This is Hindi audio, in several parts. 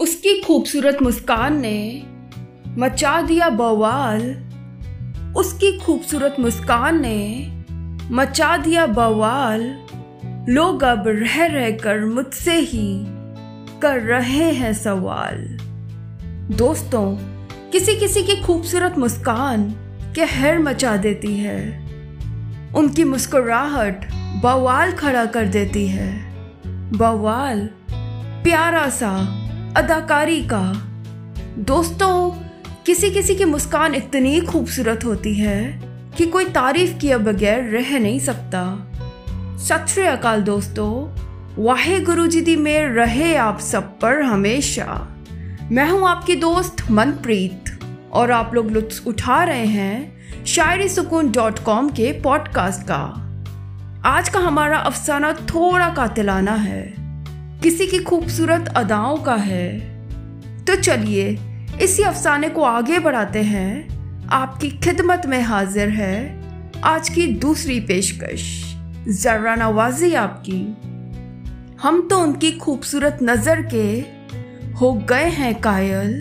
उसकी खूबसूरत मुस्कान ने मचा दिया बवाल, उसकी खूबसूरत मुस्कान ने मचा दिया बवाल। लोग अब रह रहकर मुझसे ही कर रहे हैं सवाल। दोस्तों, किसी किसी की खूबसूरत मुस्कान कहर मचा देती है, उनकी मुस्कुराहट बवाल खड़ा कर देती है। बवाल प्यारा सा अदाकारी का। दोस्तों, किसी किसी की मुस्कान इतनी खूबसूरत होती है कि कोई तारीफ किए बगैर रह नहीं सकता। सत श्री अकाल दोस्तों, वाहे गुरुजी दी में रहे आप सब पर हमेशा। मैं हूं आपकी दोस्त मनप्रीत और आप लोग लुत्फ उठा रहे हैं शायरी सुकून .com के पॉडकास्ट का। आज का हमारा अफसाना थोड़ा कातिलाना है, किसी की खूबसूरत अदाओं का है। तो चलिए इसी अफसाने को आगे बढ़ाते हैं। आपकी खिदमत में हाजिर है आज की दूसरी पेशकश, जरा नवाजी आपकी। हम तो उनकी खूबसूरत नज़र के हो गए हैं कायल,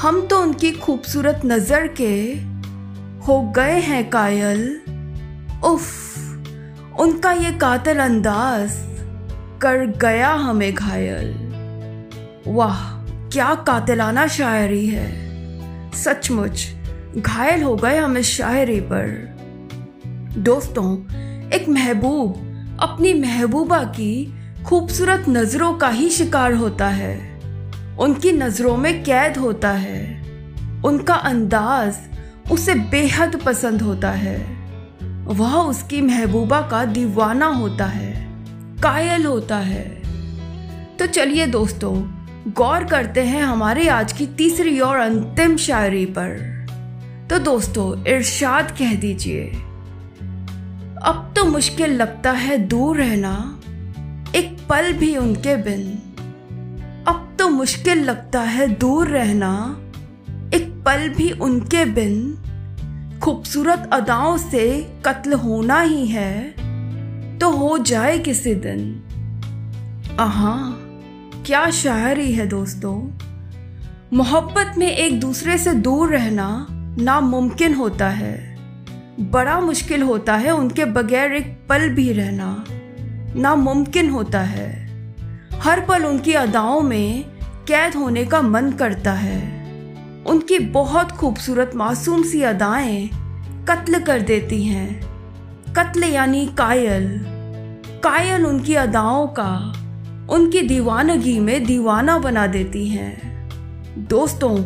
हम तो उनकी खूबसूरत नज़र के हो गए हैं कायल। उफ, उनका ये कातिल अंदाज़ कर गया हमें घायल। वाह, क्या कातिलाना शायरी है। सचमुच घायल हो गए हम इस शायरी पर। दोस्तों, एक महबूब अपनी महबूबा की खूबसूरत नज़रों का ही शिकार होता है, उनकी नज़रों में कैद होता है। उनका अंदाज उसे बेहद पसंद होता है, वह उसकी महबूबा का दीवाना होता है, कायल होता है। तो चलिए दोस्तों, गौर करते हैं हमारे आज की तीसरी और अंतिम शायरी पर। तो दोस्तों, इरशाद कह दीजिए। अब तो मुश्किल लगता है दूर रहना एक पल भी उनके बिन, अब तो मुश्किल लगता है दूर रहना एक पल भी उनके बिन। खूबसूरत अदाओं से कत्ल होना ही है तो हो जाए किसी दिन। आहा, क्या शायरी है दोस्तों। मोहब्बत में एक दूसरे से दूर रहना नामुमकिन होता है, बड़ा मुश्किल होता है उनके बगैर एक पल भी रहना नामुमकिन होता है। हर पल उनकी अदाओं में कैद होने का मन करता है। उनकी बहुत खूबसूरत मासूम सी अदाएं कत्ल कर देती हैं। कत्ल यानी कायल। कायल उनकी अदाओं का, उनकी दीवानगी में दीवाना बना देती हैं। दोस्तों,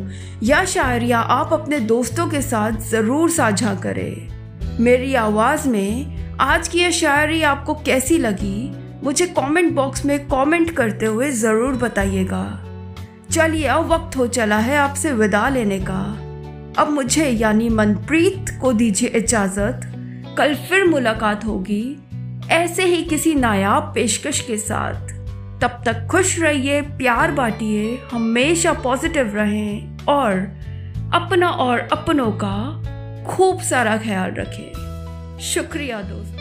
यह शायरियाँ आप अपने दोस्तों के साथ ज़रूर साझा करें। मेरी आवाज़ में आज की यह शायरी आपको कैसी लगी, मुझे कमेंट बॉक्स में कमेंट करते हुए ज़रूर बताइएगा। चलिए, अब वक्त हो चला है आपसे विदा लेने का। अब मुझे यानी मनप्रीत को दीजिए इजाज़त। कल फिर मुलाकात होगी ऐसे ही किसी नायाब पेशकश के साथ। तब तक खुश रहिए, प्यार बांटिए, हमेशा पॉजिटिव रहें और अपना और अपनों का खूब सारा ख्याल रखें। शुक्रिया दोस्त।